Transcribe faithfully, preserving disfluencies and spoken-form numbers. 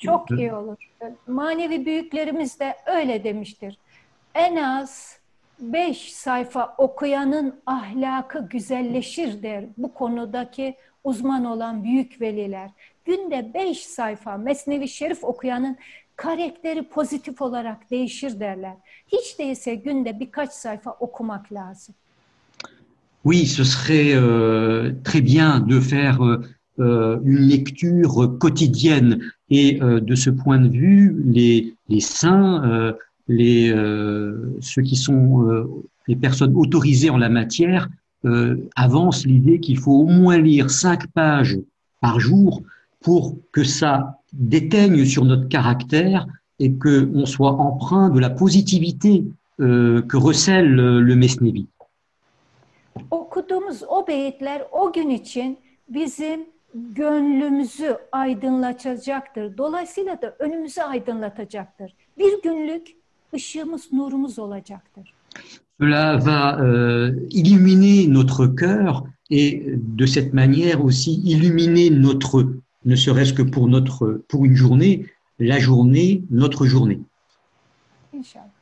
Çok iyi olur. Manevi büyüklerimiz de öyle demiştir. En az beş sayfa okuyanın ahlakı güzelleşir der bu konudaki uzman olan büyük veliler. Günde beş sayfa Mesnevi Şerif okuyanın karakteri pozitif olarak değişir derler. Hiç değilse günde birkaç sayfa okumak lazım. Oui, ce serait euh, très bien de faire euh, une lecture quotidienne. Et euh, de ce point de vue, les, les saints, euh, les, euh, ceux qui sont euh, les personnes autorisées en la matière, euh, avancent l'idée qu'il faut au moins lire cinq pages par jour pour que ça déteigne sur notre caractère et qu'on soit empreint de la positivité euh, que recèle le, le Mesnevi. Okuduğumuz o beyitler o gün için bizim gönlümüzü aydınlatacaktır. Dolayısıyla da önümüzü aydınlatacaktır. Bir günlük ışığımız, nurumuz olacaktır. Cela va euh, illuminer notre cœur et de cette manière aussi illuminer notre, ne serait-ce que pour notre, pour une journée, la journée, notre journée. İnşallah.